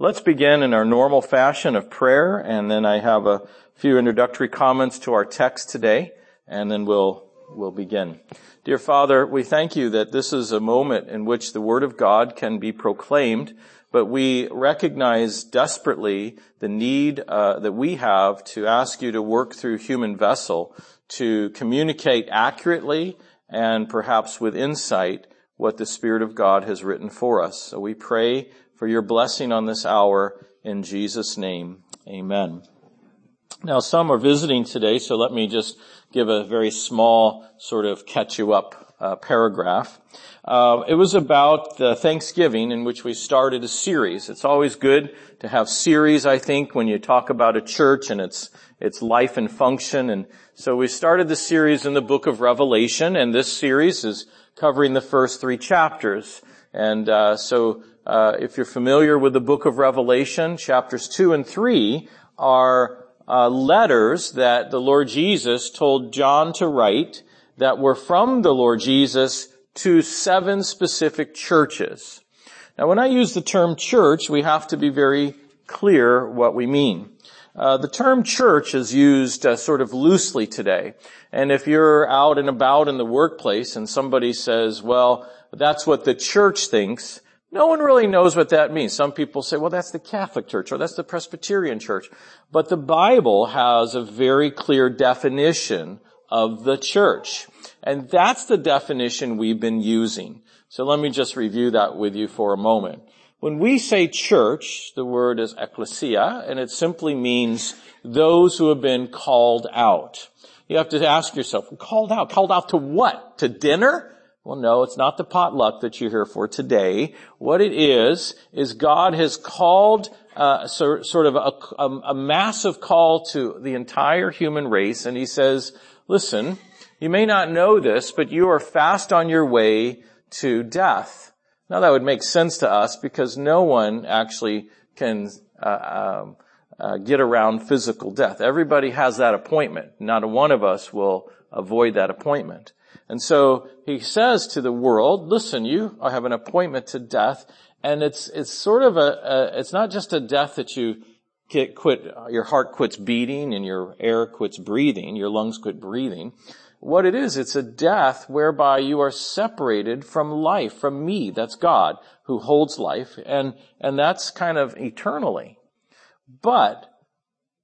Let's begin in our normal fashion of prayer, and then I have a few introductory comments to our text today, and then we'll begin. Dear Father, we thank you that this is a moment in which the Word of God can be proclaimed, but we recognize desperately the need that we have to ask you to work through human vessel to communicate accurately and perhaps with insight what the Spirit of God has written for us. So we pray for your blessing on this hour in Jesus' name. Amen. Now, some are visiting today, so let me just give a very small sort of catch-you-up paragraph. It was about the Thanksgiving in which we started a series. It's always good to have series, I think, when you talk about a church and its life and function. And so we started the series in the book of Revelation, and this series is covering the first three chapters. And so if you're familiar with the book of Revelation, chapters 2 and 3 are letters that the Lord Jesus told John to write that were from the Lord Jesus to seven specific churches. Now, when I use the term church, we have to be very clear what we mean. The term church is used sort of loosely today. And if you're out and about in the workplace and somebody says, well, that's what the church thinks, no one really knows what that means. Some people say, well, that's the Catholic Church, or that's the Presbyterian Church. But the Bible has a very clear definition of the church. And that's the definition we've been using. So let me just review that with you for a moment. When we say church, the word is ecclesia, and it simply means those who have been called out. You have to ask yourself, called out? Called out to what? To dinner? Well, no, it's not the potluck that you're here for today. What it is God has called sort of a massive call to the entire human race, and he says, listen, you may not know this, but you are fast on your way to death. Now, that would make sense to us because no one actually can get around physical death. Everybody has that appointment. Not one of us will avoid that appointment. And so he says to the world, listen, you have an appointment to death, and it's sort of it's not just a death that you your heart quits beating and your air quits breathing, your lungs quit breathing. What it is, it's a death whereby you are separated from life, from me, that's God, who holds life, and that's kind of eternally. But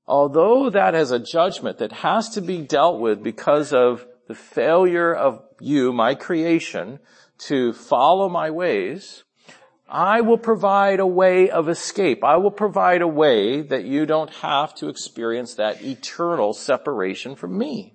although that has a judgment that has to be dealt with because of the failure of you, my creation, to follow my ways, I will provide a way of escape. I will provide a way that you don't have to experience that eternal separation from me.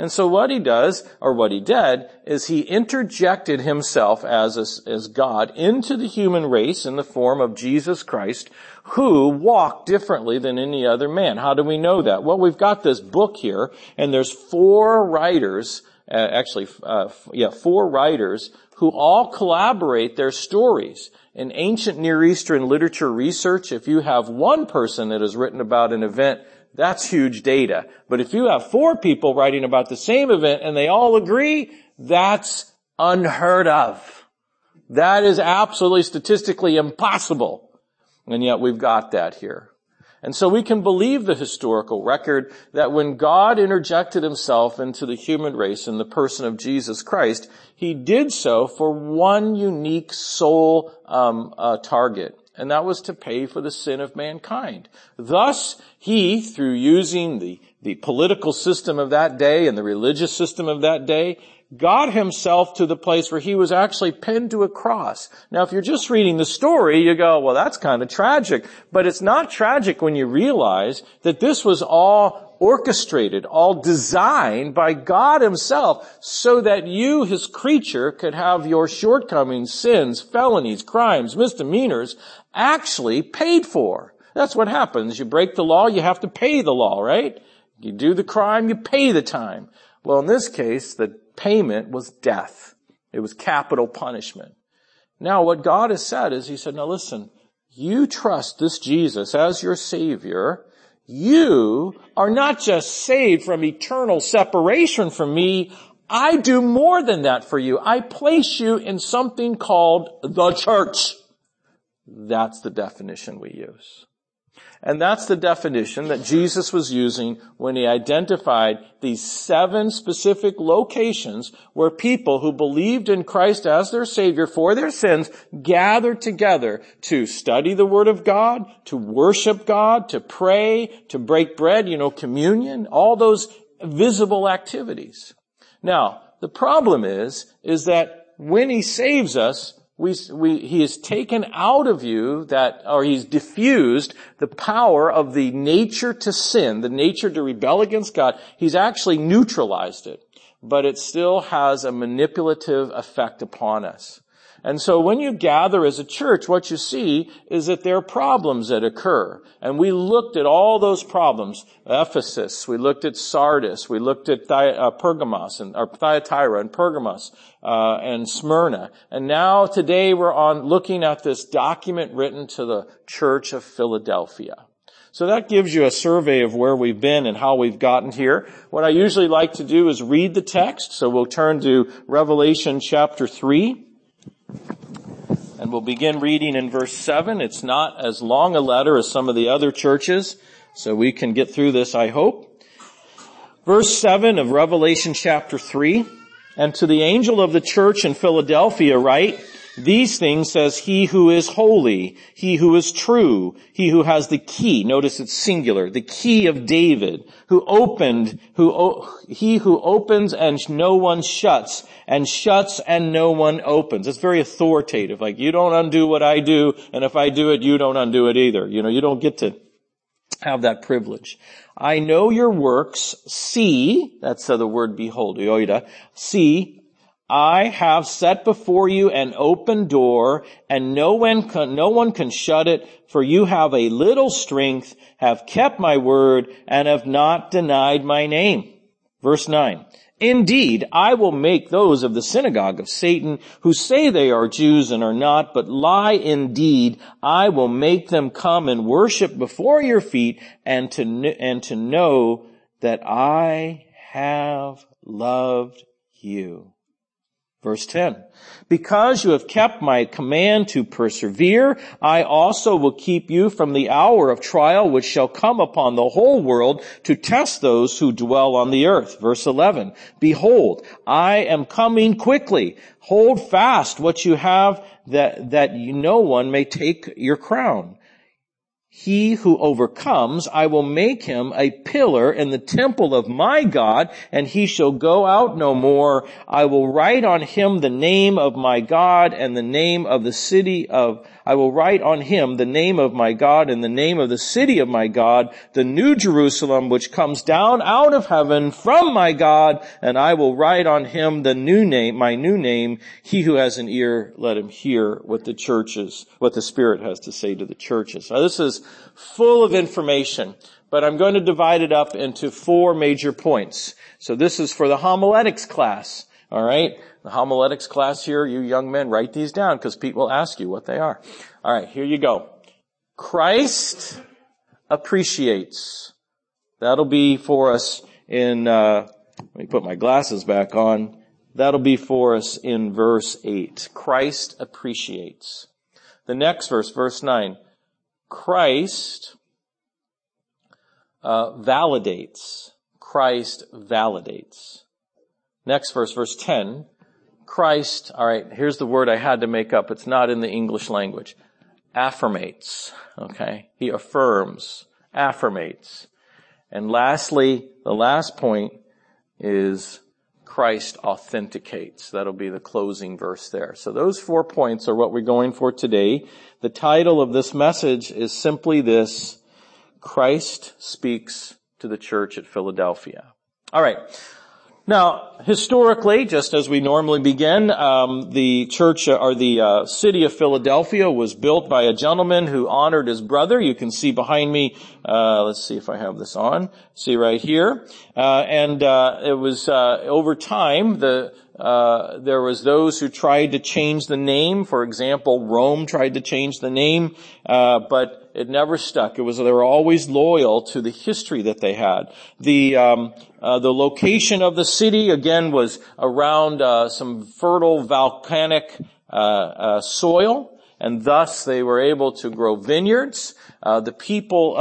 And so what he does, or what he did, is he interjected himself as God into the human race in the form of Jesus Christ, who walked differently than any other man. How do we know that? Well, we've got this book here, and there's four writers who all collaborate their stories. In ancient Near Eastern literature research, if you have one person that has written about an event, that's huge data. But if you have four people writing about the same event and they all agree, that's unheard of. That is absolutely statistically impossible. And yet we've got that here. And so we can believe the historical record that when God interjected himself into the human race in the person of Jesus Christ, he did so for one unique sole target. And that was to pay for the sin of mankind. Thus, he, through using the political system of that day and the religious system of that day, got himself to the place where he was actually pinned to a cross. Now, if you're just reading the story, you go, well, that's kind of tragic. But it's not tragic when you realize that this was all orchestrated, all designed by God himself so that you, his creature, could have your shortcomings, sins, felonies, crimes, misdemeanors actually paid for. That's what happens. You break the law, you have to pay the law, right? You do the crime, you pay the time. Well, in this case, the payment was death. It was capital punishment. Now, what God has said is, he said, now listen, you trust this Jesus as your Savior. You are not just saved from eternal separation from me. I do more than that for you. I place you in something called the church. That's the definition we use. And that's the definition that Jesus was using when he identified these 7 specific locations where people who believed in Christ as their Savior for their sins gathered together to study the Word of God, to worship God, to pray, to break bread, communion, all those visible activities. Now, the problem is that when he saves us, he has taken out of you he's diffused the power of the nature to sin, the nature to rebel against God. He's actually neutralized it, but it still has a manipulative effect upon us. And so when you gather as a church, what you see is that there are problems that occur. And we looked at all those problems. Ephesus, we looked at Sardis, we looked at Thyatira and Pergamos, and Smyrna. And now today we're on looking at this document written to the Church of Philadelphia. So that gives you a survey of where we've been and how we've gotten here. What I usually like to do is read the text. So we'll turn to Revelation chapter 3. And we'll begin reading in verse 7. It's not as long a letter as some of the other churches, so we can get through this, I hope. Verse 7 of Revelation chapter 3. And to the angel of the church in Philadelphia write, these things says he who is holy, he who is true, he who has the key. Notice it's singular. The key of David, he who opens and no one shuts, and shuts and no one opens. It's very authoritative. Like, you don't undo what I do, and if I do it, you don't undo it either. You don't get to have that privilege. I know your works. See, that's the word behold, oida. See, I have set before you an open door, and no one can shut it, for you have a little strength, have kept my word, and have not denied my name. Verse 9. Indeed, I will make those of the synagogue of Satan, who say they are Jews and are not, but lie indeed. I will make them come and worship before your feet, and to know that I have loved you. Verse 10, because you have kept my command to persevere, I also will keep you from the hour of trial which shall come upon the whole world to test those who dwell on the earth. Verse 11, behold, I am coming quickly. Hold fast what you have that no one may take your crown. He who overcomes, I will make him a pillar in the temple of my God, and he shall go out no more. I will write on him the name of my God and the name of the city of, I will write on him the name of my God and the name of the city of my God, the new Jerusalem, which comes down out of heaven from my God, and I will write on him the new name, my new name. He who has an ear, let him hear what the Spirit has to say to the churches. Now, this is full of information, but I'm going to divide it up into 4 major points. So this is for the homiletics class, all right? The homiletics class here, you young men, write these down because people ask you what they are. All right, here you go. Christ appreciates. That'll be for us in, let me put my glasses back on. That'll be for us in verse 8. Christ appreciates. The next verse, verse 9. Christ validates. Christ validates. Next verse, verse 10. Christ, all right, here's the word I had to make up. It's not in the English language. Affirmates, okay? He affirms, affirmates. And lastly, the last point is Christ authenticates. That'll be the closing verse there. So those 4 points are what we're going for today. The title of this message is simply this: Christ speaks to the church at Philadelphia. All right. Now, historically, just as we normally begin, the church or the city of Philadelphia was built by a gentleman who honored his brother. You can see behind me. Let's see if I have this on. See right here. It was over time there was those who tried to change the name. For example, Rome tried to change the name, but it never stuck. They were always loyal to the history that they had. The location of the city again was around some fertile volcanic soil, and thus they were able to grow vineyards. The people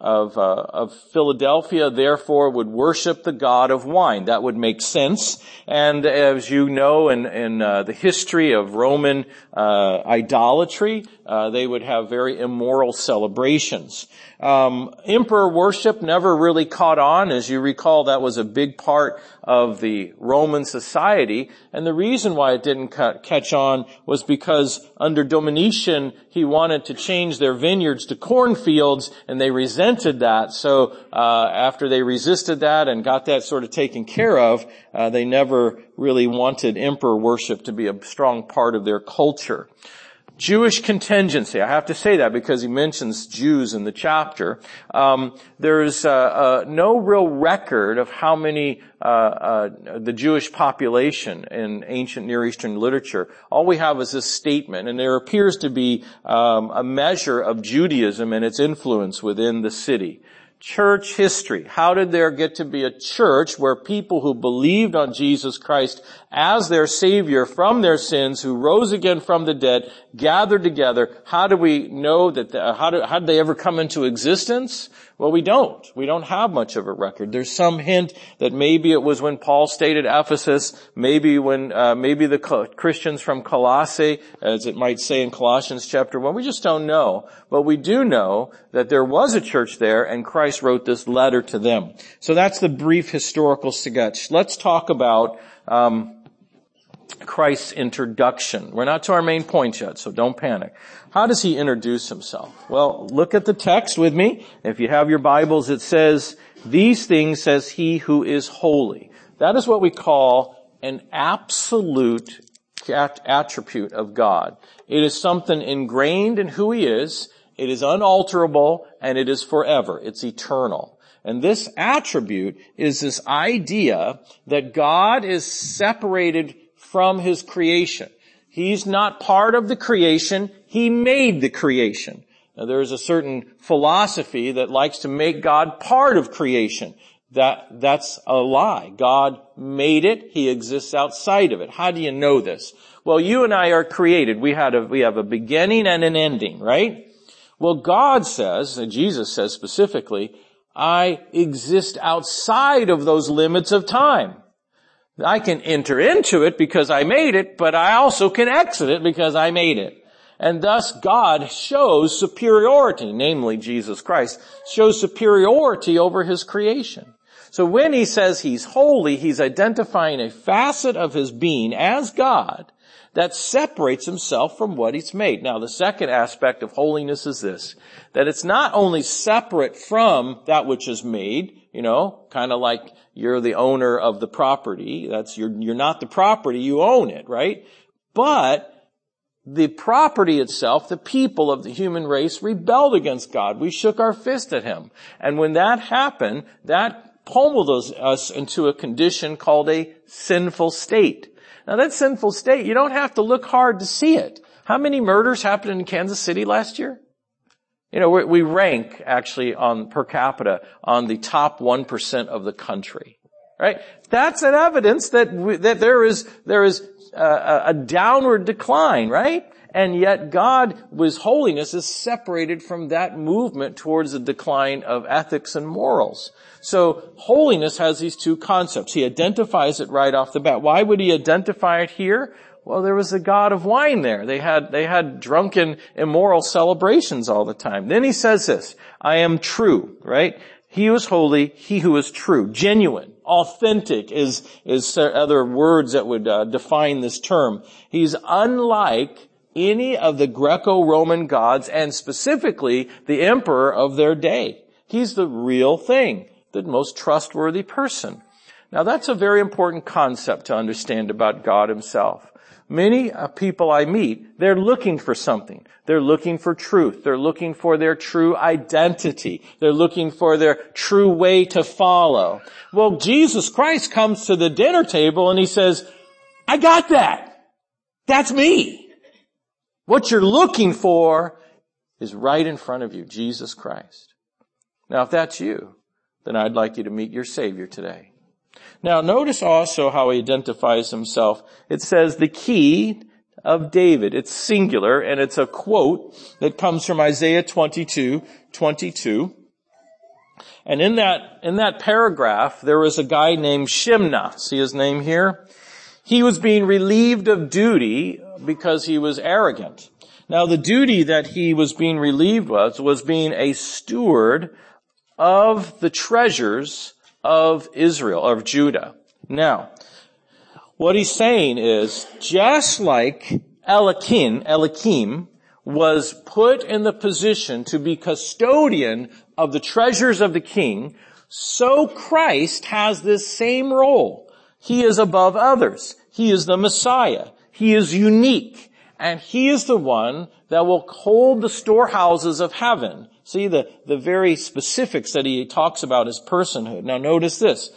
of Philadelphia, therefore, would worship the god of wine. That would make sense. And as you know, in the history of Roman idolatry, they would have very immoral celebrations. Emperor worship never really caught on. As you recall, that was a big part of the Roman society. And the reason why it didn't catch on was because under Domitian, he wanted to change their vineyards to cornfields, and they resented that. So after they resisted that and got that sort of taken care of, they never really wanted emperor worship to be a strong part of their culture. Jewish contingency. I have to say that because he mentions Jews in the chapter. There's no real record of how many the Jewish population in ancient Near Eastern literature. All we have is this statement, and there appears to be a measure of Judaism and its influence within the city. Church history. How did there get to be a church where people who believed on Jesus Christ as their Savior from their sins, who rose again from the dead, gathered together? How do we know that? How did they ever come into existence? Well, we don't. We don't have much of a record. There's some hint that maybe it was when Paul stayed at Ephesus, maybe when the Christians from Colossae, as it might say in Colossians chapter 1. We just don't know. But we do know that there was a church there, and Christ wrote this letter to them. So that's the brief historical sketch. Let's talk about Christ's introduction. We're not to our main point yet, so don't panic. How does he introduce himself? Well, look at the text with me. If you have your Bibles, it says, "These things says he who is holy." That is what we call an absolute attribute of God. It is something ingrained in who he is. It is unalterable, and it is forever. It's eternal. And this attribute is this idea that God is separated from his creation. He's not part of the creation. He made the creation. Now, there is a certain philosophy that likes to make God part of creation. That's a lie. God made it. He exists outside of it. How do you know this? Well, you and I are created. We have a beginning and an ending, right? Well, God says, and Jesus says specifically, I exist outside of those limits of time. I can enter into it because I made it, but I also can exit it because I made it. And thus God shows superiority, namely Jesus Christ, shows superiority over his creation. So when he says he's holy, he's identifying a facet of his being as God that separates himself from what he's made. Now, the second aspect of holiness is this, that it's not only separate from that which is made, you know, kind of like you're the owner of the property. You're not the property, you own it, right? But the property itself, the people of the human race rebelled against God. We shook our fist at him. And when that happened, that pummeled us into a condition called a sinful state. Now, that sinful state, you don't have to look hard to see it. How many murders happened in Kansas City last year? You know, we rank actually on per capita on the top 1% of the country, right? That's an evidence that there is a downward decline, right? And yet God, with holiness, is separated from that movement towards the decline of ethics and morals. So holiness has these two concepts. He identifies it right off the bat. Why would he identify it here? Well, there was the god of wine there. They had drunken, immoral celebrations all the time. Then he says this, I am true, right? He who is holy, he who is true, genuine, authentic is other words that would define this term. He's unlike any of the Greco-Roman gods, and specifically the emperor of their day. He's the real thing, the most trustworthy person. Now, that's a very important concept to understand about God himself. Many people I meet, they're looking for something. They're looking for truth. They're looking for their true identity. They're looking for their true way to follow. Well, Jesus Christ comes to the dinner table and he says, I got that. That's me. What you're looking for is right in front of you, Jesus Christ. Now, if that's you, then I'd like you to meet your Savior today. Now, notice also how he identifies himself. It says the key of David. It's singular, and it's a quote that comes from Isaiah 22:22. And in that paragraph, there was a guy named Shimna. See his name here? He was being relieved of duty because he was arrogant. Now, the duty that he was being relieved was being a steward of the treasures of Israel, of Judah. Now, what he's saying is, just like Eliakim was put in the position to be custodian of the treasures of the king, so Christ has this same role. He is above others. He is the Messiah. He is unique. And he is the one that will hold the storehouses of heaven. See, the very specifics that he talks about is personhood. Now notice this.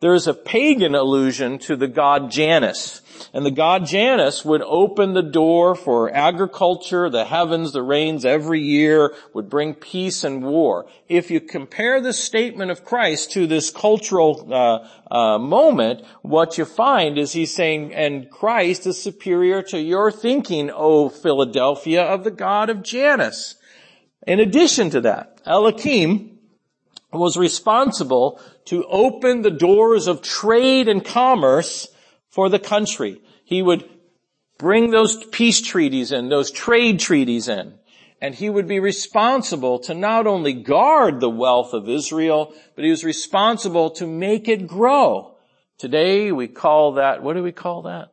There is a pagan allusion to the god Janus. And the god Janus would open the door for agriculture, the heavens, the rains every year, would bring peace and war. If you compare this statement of Christ to this cultural moment, what you find is he's saying, and Christ is superior to your thinking, O Philadelphia, of the god of Janus. In addition to that, Eliakim was responsible to open the doors of trade and commerce for the country. He would bring those peace treaties in, those trade treaties in, and he would be responsible to not only guard the wealth of Israel, but he was responsible to make it grow. Today we call that, what do we call that?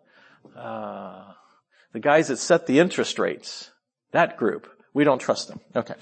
The guys that set the interest rates, that group. We don't trust them. Okay.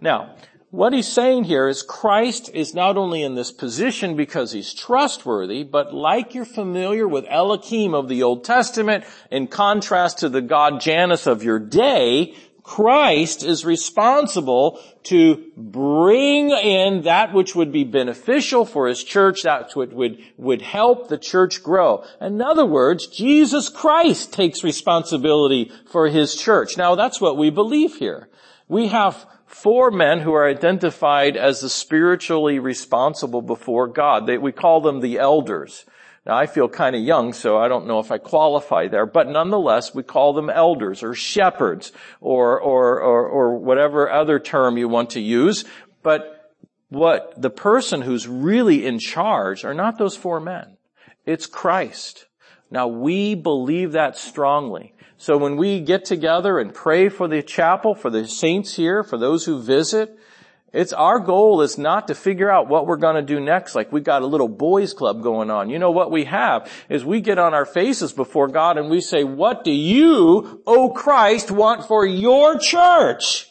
Now, what he's saying here is Christ is not only in this position because he's trustworthy, but like you're familiar with Eliakim of the Old Testament, in contrast to the god Janus of your day, Christ is responsible to bring in that which would be beneficial for his church, that would help the church grow. In other words, Jesus Christ takes responsibility for his church. Now, that's what we believe here. We have four men who are identified as the spiritually responsible before God. We call them the elders. Now, I feel kind of young, so I don't know if I qualify there. But nonetheless, we call them elders or shepherds or whatever other term you want to use. But what the person who's really in charge are not those four men. It's Christ. Now, we believe that strongly. So when we get together and pray for the chapel, for the saints here, for those who visit, it's our goal is not to figure out what we're going to do next. Like we got a little boys club going on. You know what we have is we get on our faces before God and we say, what do you, O Christ, want for your church?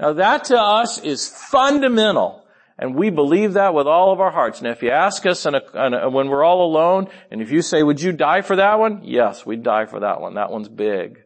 Now that to us is fundamental. And we believe that with all of our hearts. And if you ask us when we're all alone, and if you say, would you die for that one? Yes, we'd die for that one. That one's big.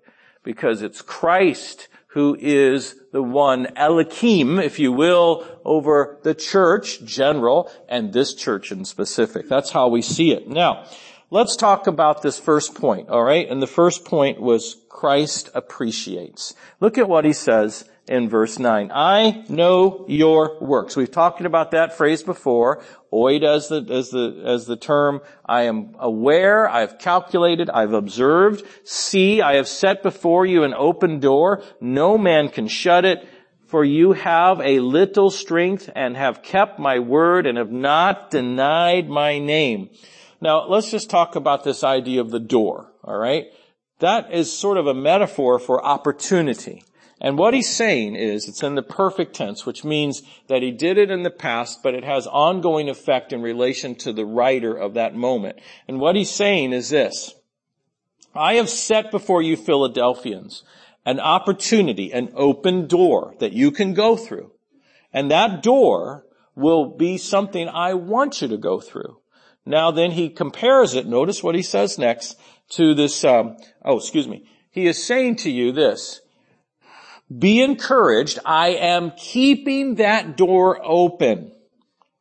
Because it's Christ who is the one, Eliakim, if you will, over the church general and this church in specific. That's how we see it. Now, let's talk about this first point, all right? And the first point was Christ appreciates. Look at what he says in verse 9, I know your works. We've talked about that phrase before. Oid as the term, I am aware, I have calculated, I have observed. See, I have set before you an open door. No man can shut it. For you have a little strength and have kept my word and have not denied my name. Now, let's just talk about this idea of the door, all right? That is sort of a metaphor for opportunity. And what he's saying is, it's in the perfect tense, which means that he did it in the past, but it has ongoing effect in relation to the writer of that moment. And what he's saying is this, I have set before you Philadelphians an opportunity, an open door that you can go through. And that door will be something I want you to go through. Now then he compares it, notice what he says next, to this, he is saying to you this, be encouraged. I am keeping that door open.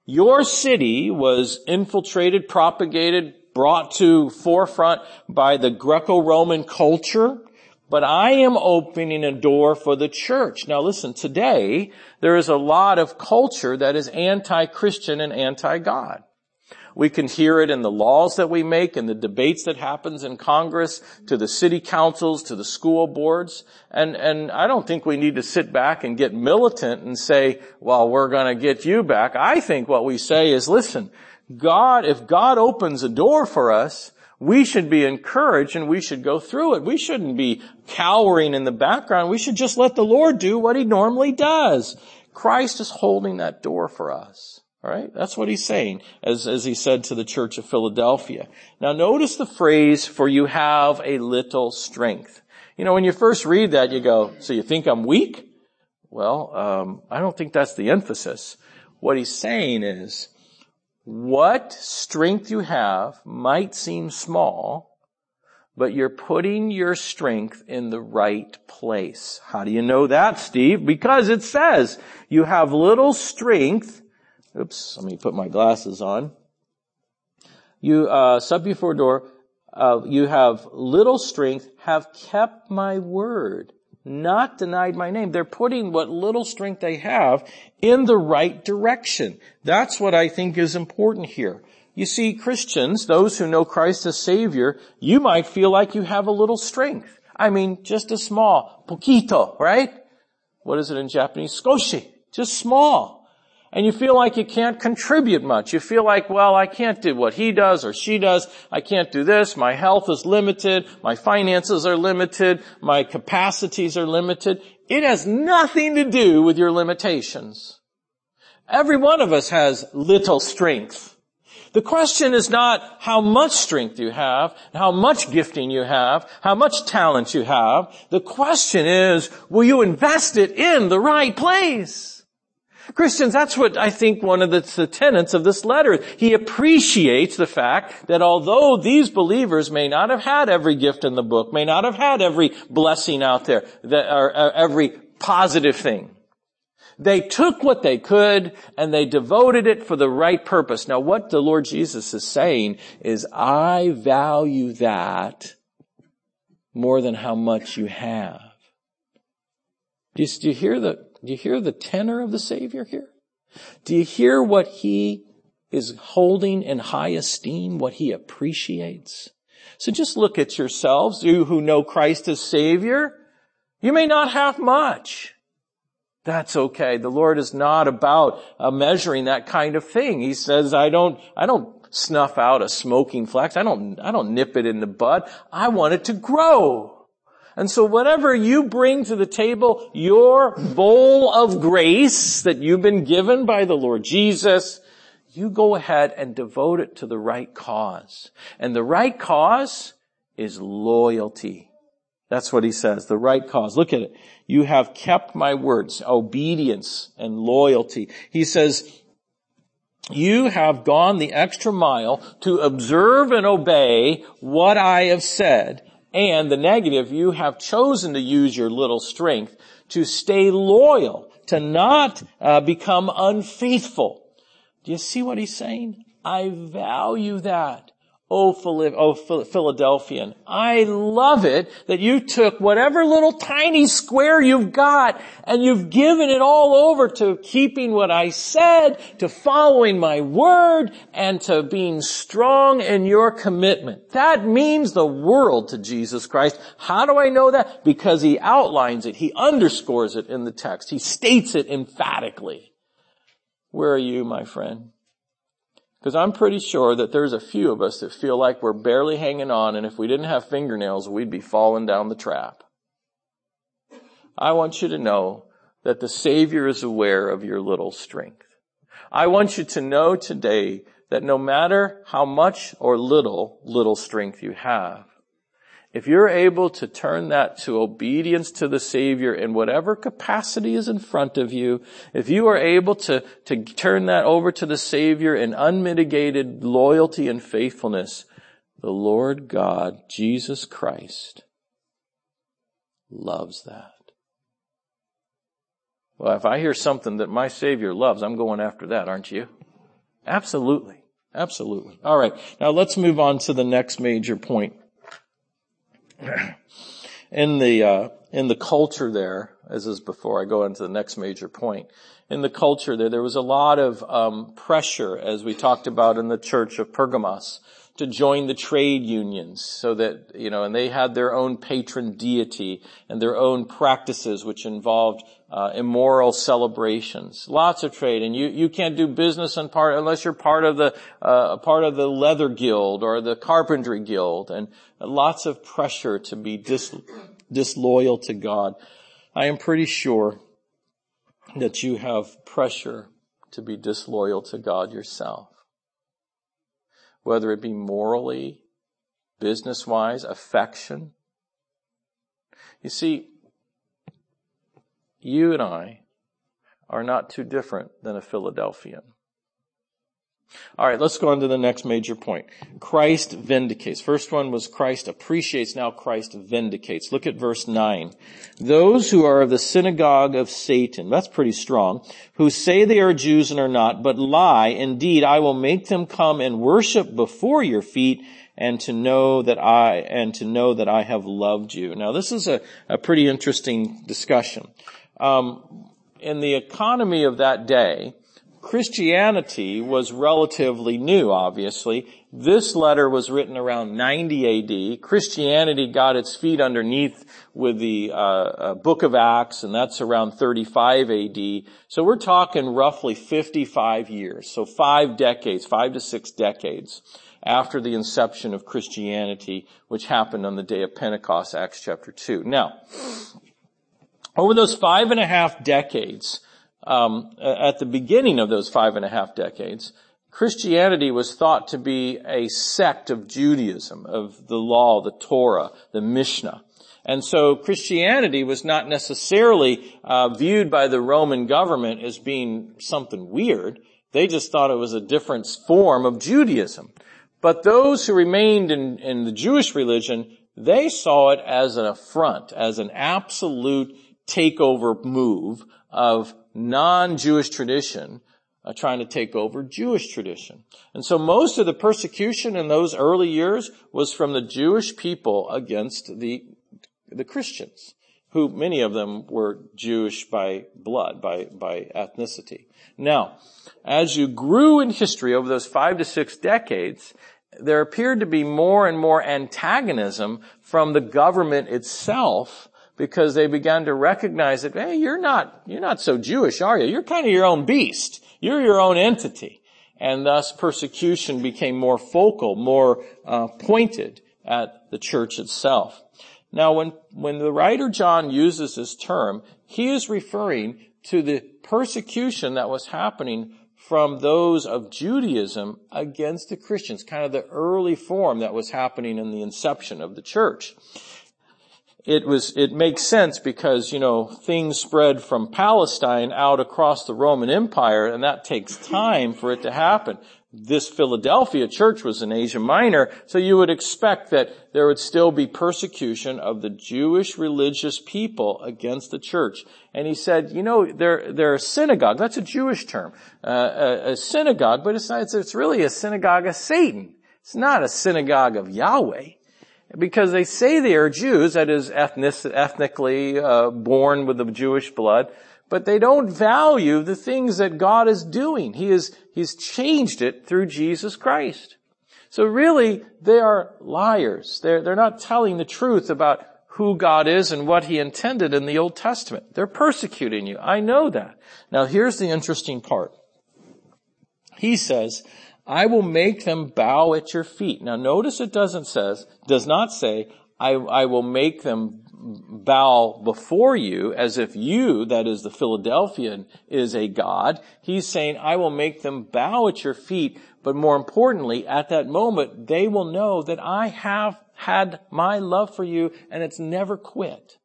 Your city was infiltrated, propagated, brought to forefront by the Greco-Roman culture, but I am opening a door for the church. Now listen, today there is a lot of culture that is anti-Christian and anti-God. We can hear it in the laws that we make and the debates that happens in Congress, to the city councils, to the school boards. And I don't think we need to sit back and get militant and say, well, we're going to get you back. I think what we say is, listen, God, if God opens a door for us, we should be encouraged and we should go through it. We shouldn't be cowering in the background. We should just let the Lord do what he normally does. Christ is holding that door for us. All right? That's what he's saying, as he said to the church of Philadelphia. Now notice the phrase, for you have a little strength. You know, when you first read that, you go, so you think I'm weak? Well, I don't think that's the emphasis. What he's saying is, what strength you have might seem small, but you're putting your strength in the right place. How do you know that, Steve? Because it says you have little strength. Oops, let me put my glasses on. You, sub before door, you have little strength, have kept my word, not denied my name. They're putting what little strength they have in the right direction. That's what I think is important here. You see, Christians, those who know Christ as Savior, you might feel like you have a little strength. I mean, just a small, poquito, right? What is it in Japanese? Skoshi, just small. And you feel like you can't contribute much. You feel like, well, I can't do what he does or she does. I can't do this. My health is limited. My finances are limited. My capacities are limited. It has nothing to do with your limitations. Every one of us has little strength. The question is not how much strength you have, how much gifting you have, how much talent you have. The question is, will you invest it in the right place? Christians, that's what I think one of the tenets of this letter is. He appreciates the fact that although these believers may not have had every gift in the book, may not have had every blessing out there, or every positive thing, they took what they could and they devoted it for the right purpose. Now, what the Lord Jesus is saying is, I value that more than how much you have. Do you hear the... Do you hear the tenor of the Savior here? Do you hear what he is holding in high esteem, what he appreciates? So just look at yourselves, you who know Christ as Savior. You may not have much. That's okay. The Lord is not about measuring that kind of thing. He says, I don't snuff out a smoking flax. I don't nip it in the bud. I want it to grow. And so whatever you bring to the table, your bowl of grace that you've been given by the Lord Jesus, you go ahead and devote it to the right cause. And the right cause is loyalty. That's what he says, the right cause. Look at it. You have kept my words, obedience and loyalty. He says, you have gone the extra mile to observe and obey what I have said. And the negative, you have chosen to use your little strength to stay loyal, to not become unfaithful. Do you see what he's saying? I value that. Oh, Philadelphian, I love it that you took whatever little tiny square you've got and you've given it all over to keeping what I said, to following my word, and to being strong in your commitment. That means the world to Jesus Christ. How do I know that? Because he outlines it. He underscores it in the text. He states it emphatically. Where are you, my friend? Because I'm pretty sure that there's a few of us that feel like we're barely hanging on, and if we didn't have fingernails, we'd be falling down the trap. I want you to know that the Savior is aware of your little strength. I want you to know today that no matter how much or little strength you have, if you're able to turn that to obedience to the Savior in whatever capacity is in front of you, if you are able to turn that over to the Savior in unmitigated loyalty and faithfulness, the Lord God, Jesus Christ, loves that. Well, if I hear something that my Savior loves, I'm going after that, aren't you? Absolutely. Absolutely. All right. Now let's move on to the next major point. In the in the culture there, as is before I go into the next major point, in the culture there was a lot of pressure, as we talked about in the church of Pergamos, to join the trade unions so that, and they had their own patron deity and their own practices which involved immoral celebrations. Lots of trade, and you can't do business unless you're part of the leather guild or the carpentry guild, and lots of pressure to be disloyal to God. I am pretty sure that you have pressure to be disloyal to God yourself, whether it be morally, business-wise, affection. You see, you and I are not too different than a Philadelphian. All right, let's go on to the next major point. Christ vindicates. First one was Christ appreciates. Now Christ vindicates. Look at verse 9. Those who are of the synagogue of Satan, that's pretty strong, who say they are Jews and are not, but lie. Indeed, I will make them come and worship before your feet, and to know that I have loved you. Now, this is a pretty interesting discussion. In the economy of that day, Christianity was relatively new, obviously. This letter was written around 90 AD. Christianity got its feet underneath with the Book of Acts, and that's around 35 AD. So we're talking roughly 55 years, so 5 to 6 decades after the inception of Christianity, which happened on the day of Pentecost, Acts chapter 2. Now, over those 5.5 decades, at the beginning of those 5.5 decades, Christianity was thought to be a sect of Judaism, of the law, the Torah, the Mishnah. And so Christianity was not necessarily viewed by the Roman government as being something weird. They just thought it was a different form of Judaism. But those who remained in the Jewish religion, they saw it as an affront, as an absolute takeover move of non-Jewish tradition trying to take over Jewish tradition. And so most of the persecution in those early years was from the Jewish people against the Christians, who many of them were Jewish by blood, by ethnicity. Now, as you grew in history over those 5 to 6 decades, there appeared to be more and more antagonism from the government itself, because they began to recognize that, hey, you're not so Jewish, are you? You're kind of your own beast. You're your own entity. And thus persecution became more focal, more pointed at the church itself. Now, when the writer John uses this term, he is referring to the persecution that was happening from those of Judaism against the Christians, kind of the early form that was happening in the inception of the church. It makes sense because, things spread from Palestine out across the Roman Empire, and that takes time for it to happen. This Philadelphia church was in Asia Minor, so you would expect that there would still be persecution of the Jewish religious people against the church. And he said, they're a synagogue. That's a Jewish term. A synagogue, but it's not, it's really a synagogue of Satan. It's not a synagogue of Yahweh. Because they say they are Jews, that is ethnically born with the Jewish blood, but they don't value the things that God is doing. He's changed it through Jesus Christ. So really, they are liars. They're not telling the truth about who God is and what He intended in the Old Testament. They're persecuting you. I know that. Now here's the interesting part. He says, I will make them bow at your feet. Now notice it does not say, I will make them bow before you, as if you, that is the Philadelphian, is a god. He's saying, I will make them bow at your feet, but more importantly, at that moment, they will know that I have had my love for you, and it's never quit.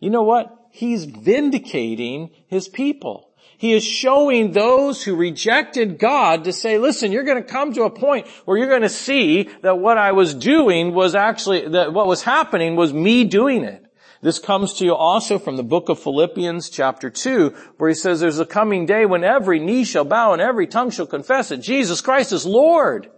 You know what? He's vindicating His people. He is showing those who rejected God to say, listen, you're going to come to a point where you're going to see that what I was doing was actually, that what was happening was me doing it. This comes to you also from the book of Philippians chapter 2, where he says there's a coming day when every knee shall bow and every tongue shall confess that Jesus Christ is Lord.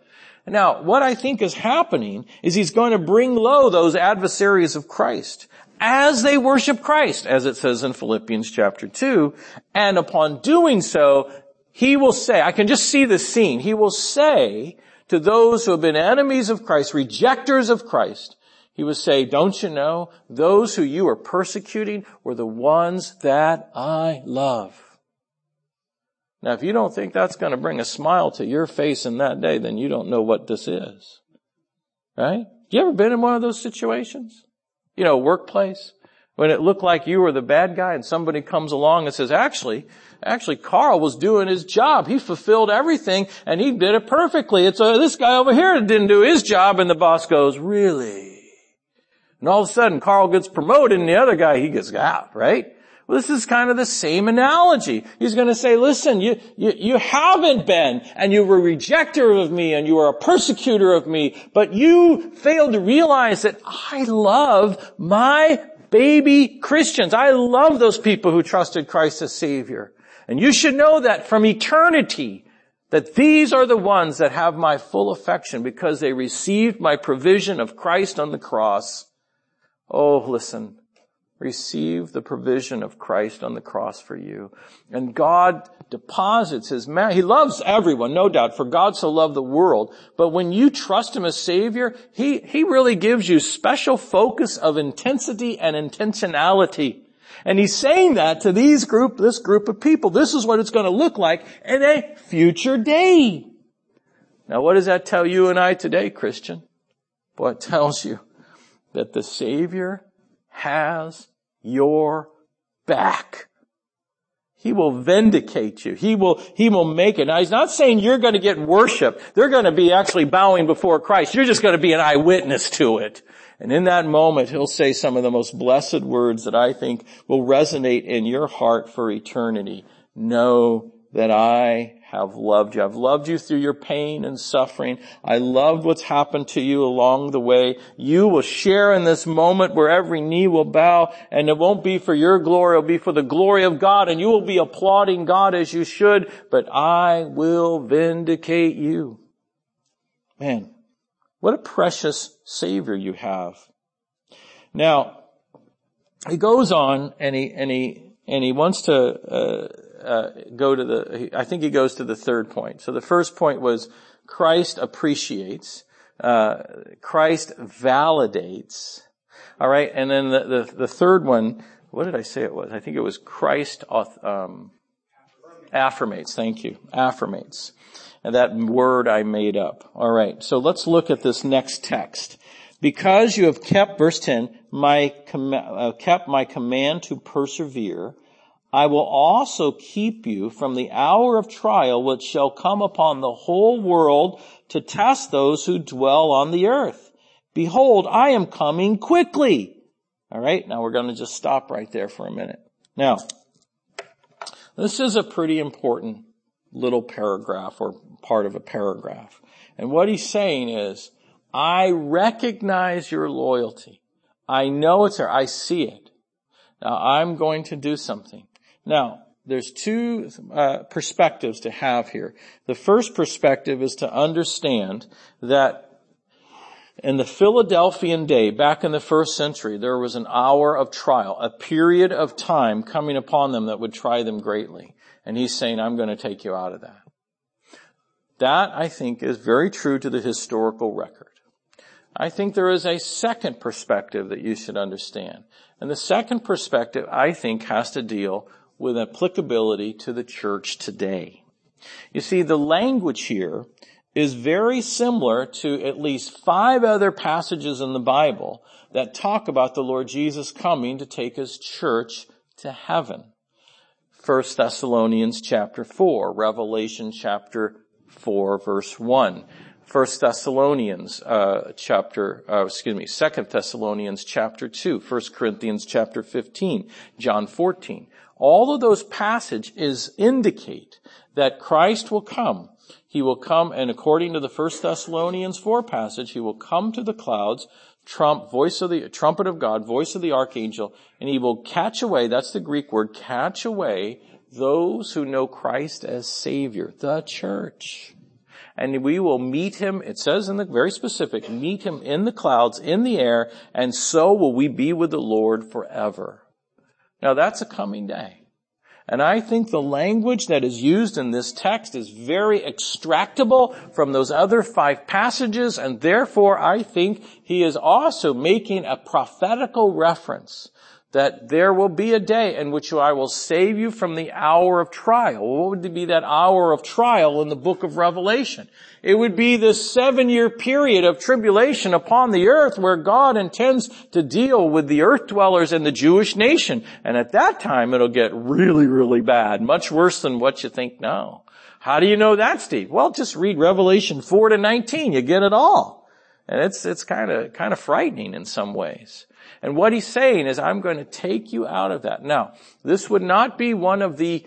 Now, what I think is happening is He's going to bring low those adversaries of Christ. as they worship Christ, as it says in Philippians chapter 2. And upon doing so, he will say, I can just see this scene, he will say to those who have been enemies of Christ, rejectors of Christ, he will say, don't you know, those who you are persecuting were the ones that I love. Now, if you don't think that's going to bring a smile to your face in that day, then you don't know what this is, right? You ever been in one of those situations? You know, workplace, when it looked like you were the bad guy and somebody comes along and says, actually, Carl was doing his job. He fulfilled everything and he did it perfectly. It's this guy over here didn't do his job. And the boss goes, really? And all of a sudden, Carl gets promoted and the other guy, he gets out, right? Well, this is kind of the same analogy. He's going to say, listen, you haven't been, and you were a rejecter of me, and you were a persecutor of me, but you failed to realize that I love my baby Christians. I love those people who trusted Christ as Savior. And you should know that from eternity, that these are the ones that have my full affection because they received my provision of Christ on the cross. Oh, listen. Receive the provision of Christ on the cross for you. And God deposits his man. He loves everyone, no doubt, for God so loved the world. But when you trust him as Savior, he really gives you special focus of intensity and intentionality. And he's saying that to this group of people. This is what it's going to look like in a future day. Now, what does that tell you and I today, Christian? Boy, it tells you that the Savior has your back. He will vindicate you. He will make it. Now, he's not saying you're going to get worship. They're going to be actually bowing before Christ. You're just going to be an eyewitness to it. And in that moment, he'll say some of the most blessed words that I think will resonate in your heart for eternity. Know that I have loved you. I've loved you through your pain and suffering. I loved what's happened to you along the way. You will share in this moment where every knee will bow, and it won't be for your glory. It'll be for the glory of God, and you will be applauding God as you should, but I will vindicate you. Man, what a precious Savior you have. Now, he goes on, and he wants to I think he goes to the third point. So the first point was Christ appreciates, Christ validates. All right. And then the third one, what did I say it was? I think it was Christ, affirmates. Thank you. Affirmates. And that word I made up. All right. So let's look at this next text. Because you have kept, verse 10, kept my command to persevere, I will also keep you from the hour of trial which shall come upon the whole world to test those who dwell on the earth. Behold, I am coming quickly. All right, now we're going to just stop right there for a minute. Now, this is a pretty important little paragraph or part of a paragraph. And what he's saying is, I recognize your loyalty. I know it's there. I see it. Now, I'm going to do something. Now, there's two perspectives to have here. The first perspective is to understand that in the Philadelphian day, back in the first century, there was an hour of trial, a period of time coming upon them that would try them greatly. And he's saying, I'm going to take you out of that. That, I think, is very true to the historical record. I think there is a second perspective that you should understand. And the second perspective, I think, has to deal with applicability to the church today. You see, the language here is very similar to at least 5 other passages in the Bible that talk about the Lord Jesus coming to take his church to heaven. First Thessalonians chapter 4, Revelation chapter 4, verse 1. Second Thessalonians chapter 2, First Corinthians chapter 15, John 14. All of those passages indicate that Christ will come. He will come, and according to the First Thessalonians 4 passage, he will come to the clouds, trumpet of God, voice of the archangel, and he will catch away, that's the Greek word, catch away those who know Christ as Savior, the church. and we will meet him, it says in the very specific, meet him in the clouds, in the air, and so will we be with the Lord forever. Now that's a coming day. And I think the language that is used in this text is very extractable from those other five passages, and therefore I think he is also making a prophetical reference that there will be a day in which I will save you from the hour of trial. What would be that hour of trial in the book of Revelation? It would be this 7-year period of tribulation upon the earth where God intends to deal with the earth dwellers and the Jewish nation. And at that time, it'll get really, really bad, much worse than what you think now. How do you know that, Steve? Well, just read Revelation 4-19. You get it all. And it's kind of frightening in some ways. And what he's saying is, I'm going to take you out of that. Now, this would not be one of the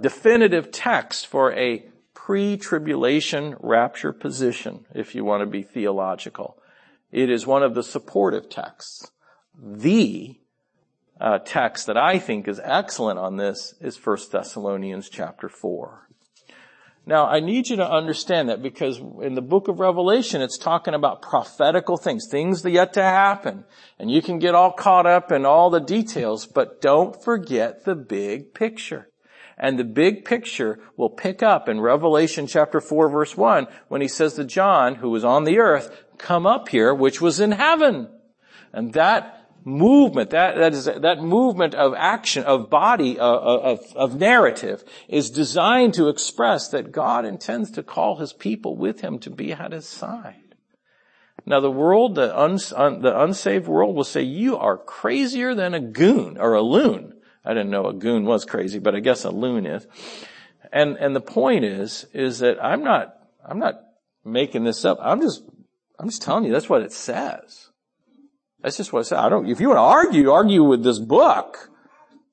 definitive texts for a pre-tribulation rapture position, if you want to be theological. It is one of the supportive texts. The text that I think is excellent on this is First Thessalonians chapter 4. Now, I need you to understand that because in the book of Revelation, it's talking about prophetical things, things that yet to happen. And you can get all caught up in all the details, but don't forget the big picture. And the big picture will pick up in Revelation chapter 4, verse 1, when he says to John, who was on the earth, come up here, which was in heaven. And that movement, that movement of action, of body, of narrative is designed to express that God intends to call his people with him to be at his side. Now the world, the unsaved world will say, you are crazier than a goon or a loon. I didn't know a goon was crazy, but I guess a loon is. And the point is that I'm not making this up. I'm just telling you that's what it says. That's just what it says. If you want to argue with this book.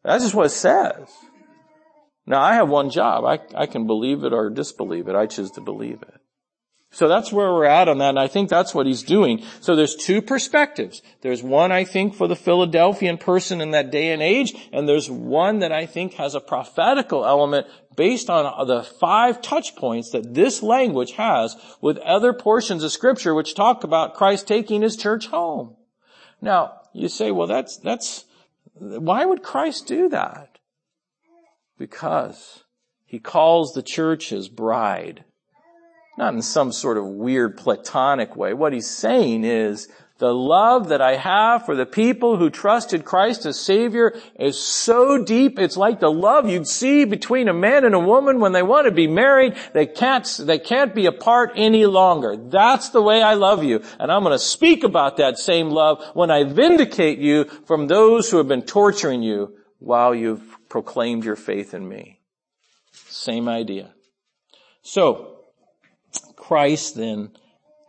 That's just what it says. Now, I have one job. I can believe it or disbelieve it. I choose to believe it. So that's where we're at on that, and I think that's what he's doing. So there's two perspectives. There's one, I think, for the Philadelphian person in that day and age, and there's one that I think has a prophetical element based on the 5 touch points that this language has with other portions of Scripture which talk about Christ taking his church home. Now, you say, well, why would Christ do that? Because he calls the church his bride. Not in some sort of weird platonic way. What he's saying is, the love that I have for the people who trusted Christ as Savior is so deep, it's like the love you'd see between a man and a woman when they want to be married. They can't be apart any longer. That's the way I love you. And I'm going to speak about that same love when I vindicate you from those who have been torturing you while you've proclaimed your faith in me. Same idea. So, Christ then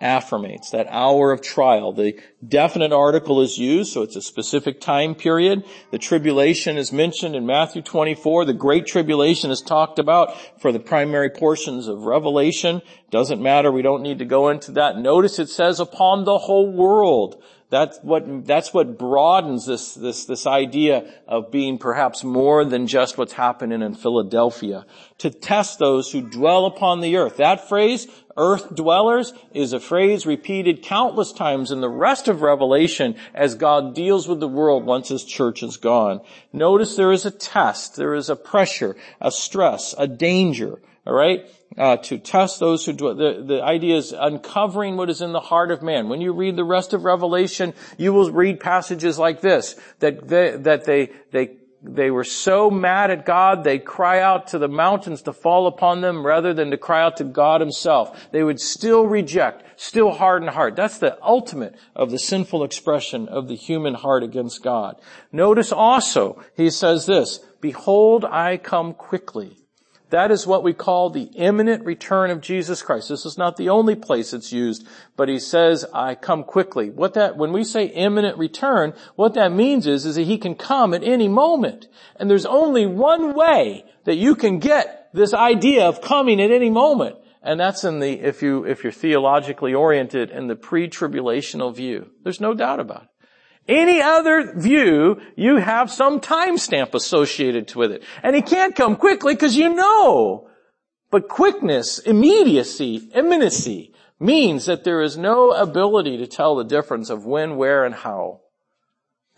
affirmates that hour of trial. The definite article is used, so it's a specific time period. The tribulation is mentioned in Matthew 24. The great tribulation is talked about for the primary portions of Revelation. Doesn't matter. We don't need to go into that. Notice it says upon the whole world. That's what broadens this idea of being perhaps more than just what's happening in Philadelphia. To test those who dwell upon the earth. That phrase, earth dwellers, is a phrase repeated countless times in the rest of Revelation as God deals with the world once his church is gone. Notice there is a test, there is a pressure, a stress, a danger, all right? To test those who dwell. The idea is uncovering what is in the heart of man. When you read the rest of Revelation, you will read passages like this, that they were so mad at God, they cry out to the mountains to fall upon them rather than to cry out to God himself. They would still reject, still harden heart. That's the ultimate of the sinful expression of the human heart against God. Notice also, he says this, behold, I come quickly. That is what we call the imminent return of Jesus Christ. This is not the only place it's used, but he says, I come quickly. When we say imminent return, what that means is that he can come at any moment. And there's only one way that you can get this idea of coming at any moment. And that's if you're theologically oriented in the pre-tribulational view. There's no doubt about it. Any other view, you have some timestamp associated with it. And he can't come quickly because you know But quickness, immediacy, imminency means that there is no ability to tell the difference of when, where, and how.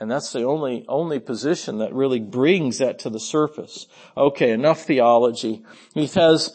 And that's the only position that really brings that to the surface. Okay, enough theology. He says,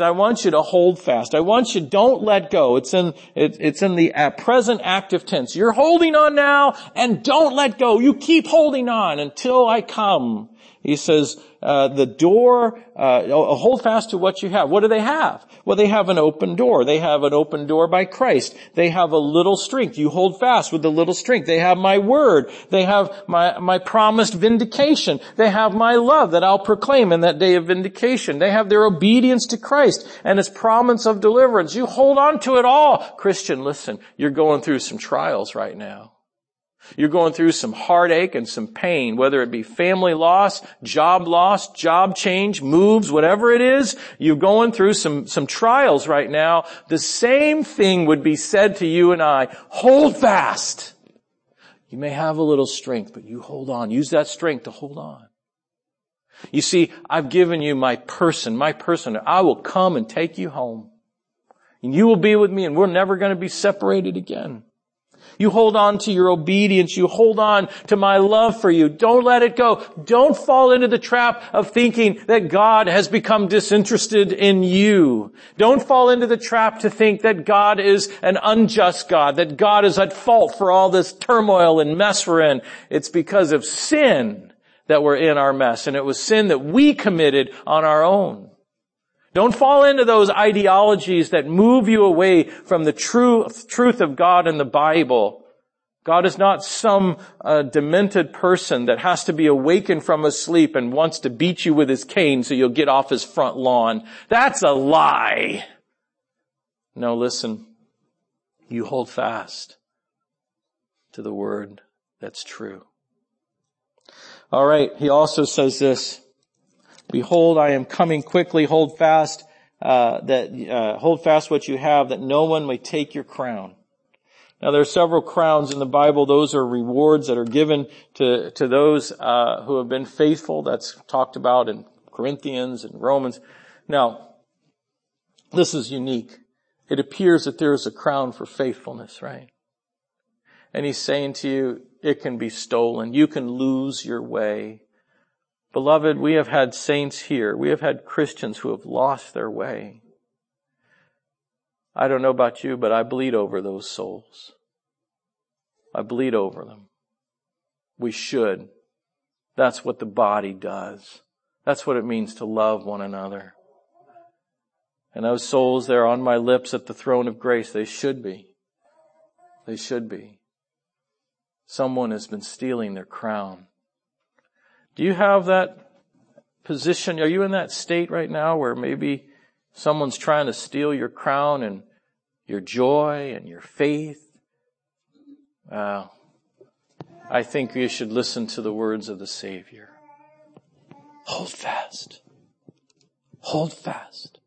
I want you to hold fast. I want you, don't let go. It's in the present active tense. You're holding on now and don't let go. You keep holding on until I come. He says, the door, hold fast to what you have. What do they have? Well, they have an open door. They have an open door by Christ. They have a little strength. You hold fast with the little strength. They have my word. They have my promised vindication. They have my love that I'll proclaim in that day of vindication. They have their obedience to Christ and his promise of deliverance. You hold on to it all. Christian, listen, you're going through some trials right now. You're going through some heartache and some pain, whether it be family loss, job change, moves, whatever it is. You're going through some trials right now. The same thing would be said to you and I. Hold fast. You may have a little strength, but you hold on. Use that strength to hold on. You see, I've given you my person. I will come and take you home. And you will be with me, and we're never going to be separated again. You hold on to your obedience. You hold on to my love for you. Don't let it go. Don't fall into the trap of thinking that God has become disinterested in you. Don't fall into the trap to think that God is an unjust God, that God is at fault for all this turmoil and mess we're in. It's because of sin that we're in our mess, and it was sin that we committed on our own. Don't fall into those ideologies that move you away from the truth of God and the Bible. God is not some demented person that has to be awakened from his sleep and wants to beat you with his cane so you'll get off his front lawn. That's a lie. No, listen. You hold fast to the word that's true. All right. He also says this. Behold, I am coming quickly. Hold fast what you have, that no one may take your crown. Now, there are several crowns in the Bible. Those are rewards that are given to those who have been faithful. That's talked about in Corinthians and Romans. Now, this is unique. It appears that there is a crown for faithfulness, right? And he's saying to you, it can be stolen. You can lose your way. Beloved, we have had saints here. We have had Christians who have lost their way. I don't know about you, but I bleed over those souls. I bleed over them. We should. That's what the body does. That's what it means to love one another. And those souls, they're on my lips at the throne of grace. They should be. They should be. Someone has been stealing their crown. Do you have that position? Are you in that state right now where maybe someone's trying to steal your crown and your joy and your faith? I think you should listen to the words of the Savior. Hold fast. Hold fast.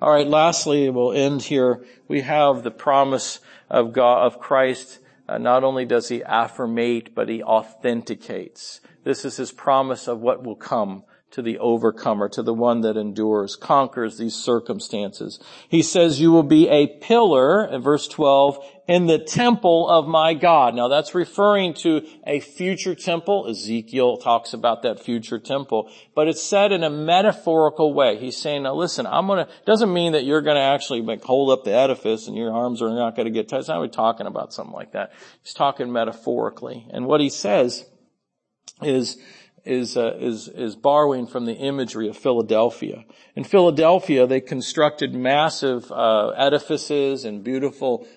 All right, lastly, we'll end here. We have the promise of God, of Christ. Not only does he affirmate, but he authenticates. This is his promise of what will come to the overcomer, to the one that endures, conquers these circumstances. He says, you will be a pillar, in verse 12, in the temple of my God. Now that's referring to a future temple. Ezekiel talks about that future temple, but it's said in a metaphorical way. He's saying, now listen, doesn't mean that you're going to actually hold up the edifice and your arms are not going to get tight. It's not really talking about something like that. He's talking metaphorically. And what he says is borrowing from the imagery of Philadelphia. In Philadelphia, they constructed massive edifices and beautiful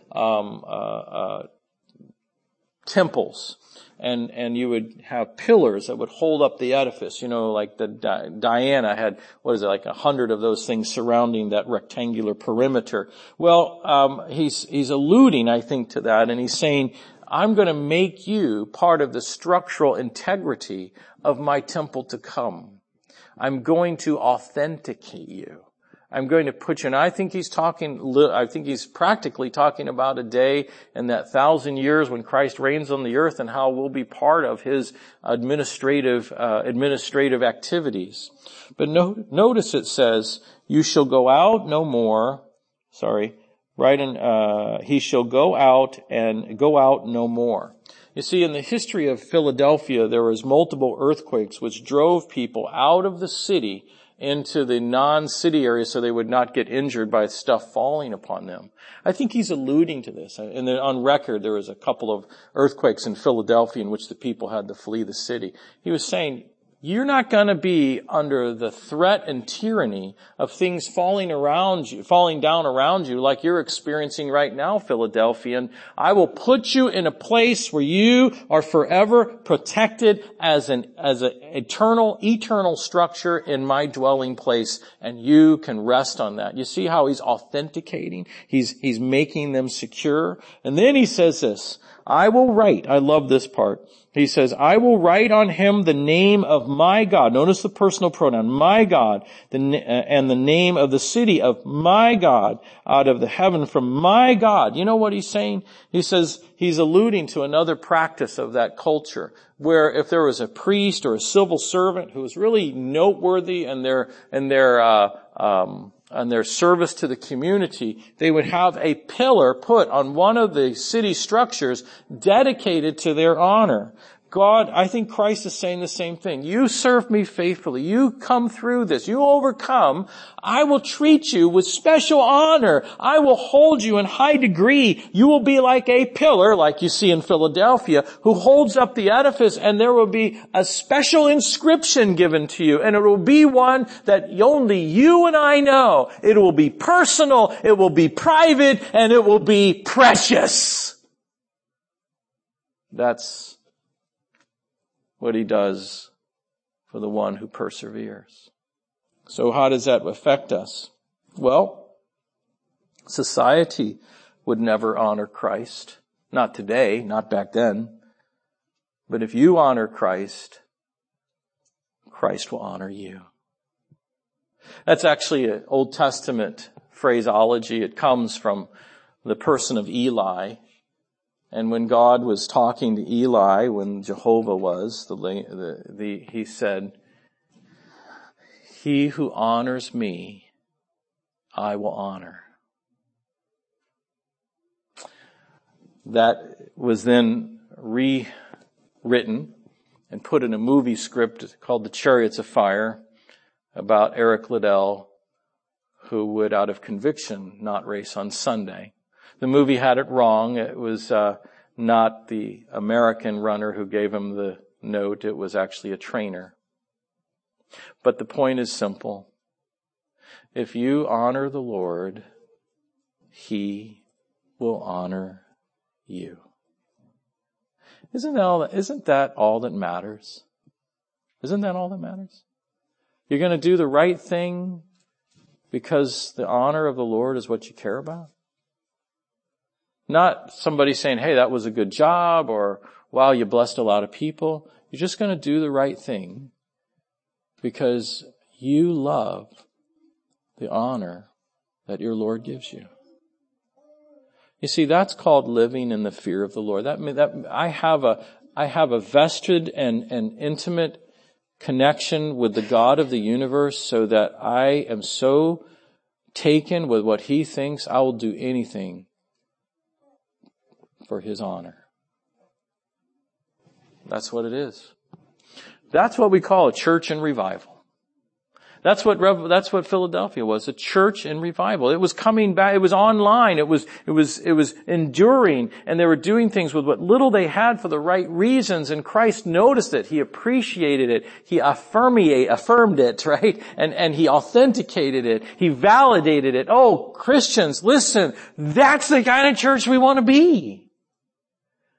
temples, and you would have pillars that would hold up the edifice. You know, like the Diana had, 100 of those things surrounding that rectangular perimeter. Well, he's alluding, I think, to that, and he's saying, I'm going to make you part of the structural integrity of my temple to come. I'm going to authenticate you. I'm going to put you, and I think he's practically talking about a day and that 1,000 years when Christ reigns on the earth and how we'll be part of his administrative activities. But notice it says, you shall go out no more, he shall go out and go out no more. You see, in the history of Philadelphia, there was multiple earthquakes which drove people out of the city into the non-city area so they would not get injured by stuff falling upon them. I think he's alluding to this. And on record, there was a couple of earthquakes in Philadelphia in which the people had to flee the city. He was saying, you're not going to be under the threat and tyranny of things falling down around you like you're experiencing right now, Philadelphia. And I will put you in a place where you are forever protected as an eternal structure in my dwelling place, and you can rest on that. You see how he's authenticating? He's making them secure. And then he says this, I will write. I love this part. He says, I will write on him the name of my God. Notice the personal pronoun, my God, and the name of the city of my God out of the heaven from my God. You know what he's saying? He says he's alluding to another practice of that culture where if there was a priest or a civil servant who was really noteworthy in their service to the community, they would have a pillar put on one of the city structures dedicated to their honor. God, I think Christ is saying the same thing. You serve me faithfully. You come through this. You overcome. I will treat you with special honor. I will hold you in high degree. You will be like a pillar, like you see in Philadelphia, who holds up the edifice, and there will be a special inscription given to you. And it will be one that only you and I know. It will be personal. It will be private. And it will be precious. That's what he does for the one who perseveres. So how does that affect us? Well, society would never honor Christ. Not today, not back then. But if you honor Christ, Christ will honor you. That's actually an Old Testament phraseology. It comes from the person of Eli. And when God was talking to Eli, when Jehovah was, he said, he who honors me, I will honor. That was then rewritten and put in a movie script called The Chariots of Fire about Eric Liddell, who would, out of conviction, not race on Sunday. The movie had it wrong. It was not the American runner who gave him the note. It was actually a trainer. But the point is simple. If you honor the Lord, he will honor you. Isn't that all that matters? Isn't that all that matters? You're going to do the right thing because the honor of the Lord is what you care about? Not somebody saying, hey, that was a good job, or wow, you blessed a lot of people. You're just going to do the right thing because you love the honor that your Lord gives you. You see, that's called living in the fear of the Lord. I have a vested and intimate connection with the God of the universe so that I am so taken with what he thinks, I will do anything for his honor. That's what it is. That's what we call a church in revival. That's what Philadelphia was, a church in revival. It was coming back. It was online. It was enduring. And they were doing things with what little they had for the right reasons. And Christ noticed it. He appreciated it. He affirmed it, right? And he authenticated it. He validated it. Oh, Christians, listen, that's the kind of church we want to be.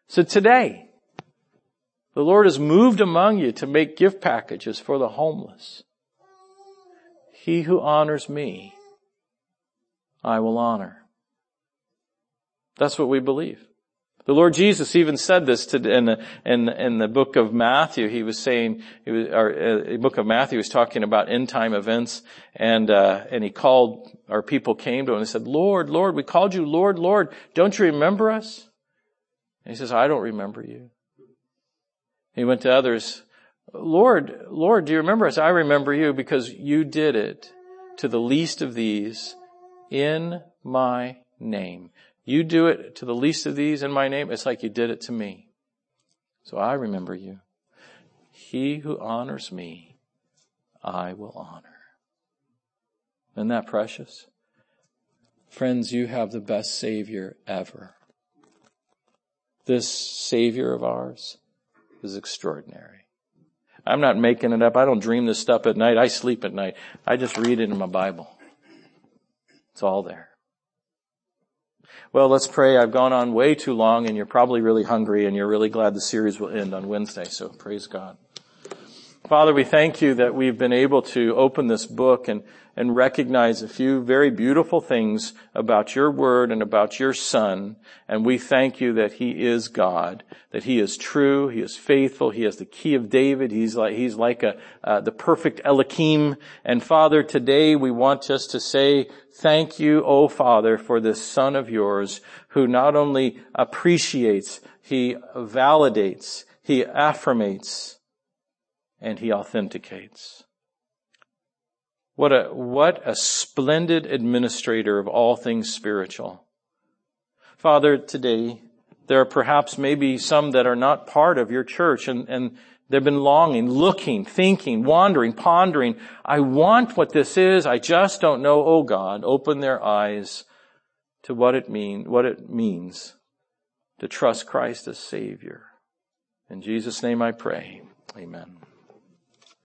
So today, the Lord has moved among you to make gift packages for the homeless. He who honors me, I will honor. That's what we believe. The Lord Jesus even said this in the book of Matthew. He was saying, the book of Matthew was talking about end time events, and he called, or people came to him and said, "Lord, Lord, we called you Lord, Lord. Don't you remember us?" And he says, "I don't remember you." He went to others, "Lord, Lord, do you remember us?" "I remember you because you did it to the least of these in my name. You do it to the least of these in my name, it's like you did it to me. So I remember you. He who honors me, I will honor." Isn't that precious? Friends, you have the best Savior ever. This Savior of ours is extraordinary. I'm not making it up. I don't dream this stuff at night. I sleep at night. I just read it in my Bible. It's all there. Well, let's pray. I've gone on way too long, and you're probably really hungry, and you're really glad the series will end on Wednesday, so praise God. Father, we thank you that we've been able to open this book and recognize a few very beautiful things about your word and about your Son, and we thank you that he is God, that he is true, he is faithful, he has the key of David, he's like the perfect Eliakim. And Father, today we want just to say, thank you, O Father, for this Son of yours who not only appreciates, he validates, he affirmates, and he authenticates. What a splendid administrator of all things spiritual. Father, today, there are perhaps maybe some that are not part of your church, and they've been longing, looking, thinking, wandering, pondering. I want what this is. I just don't know. Oh God, open their eyes to what it means to trust Christ as Savior. In Jesus' name I pray. Amen.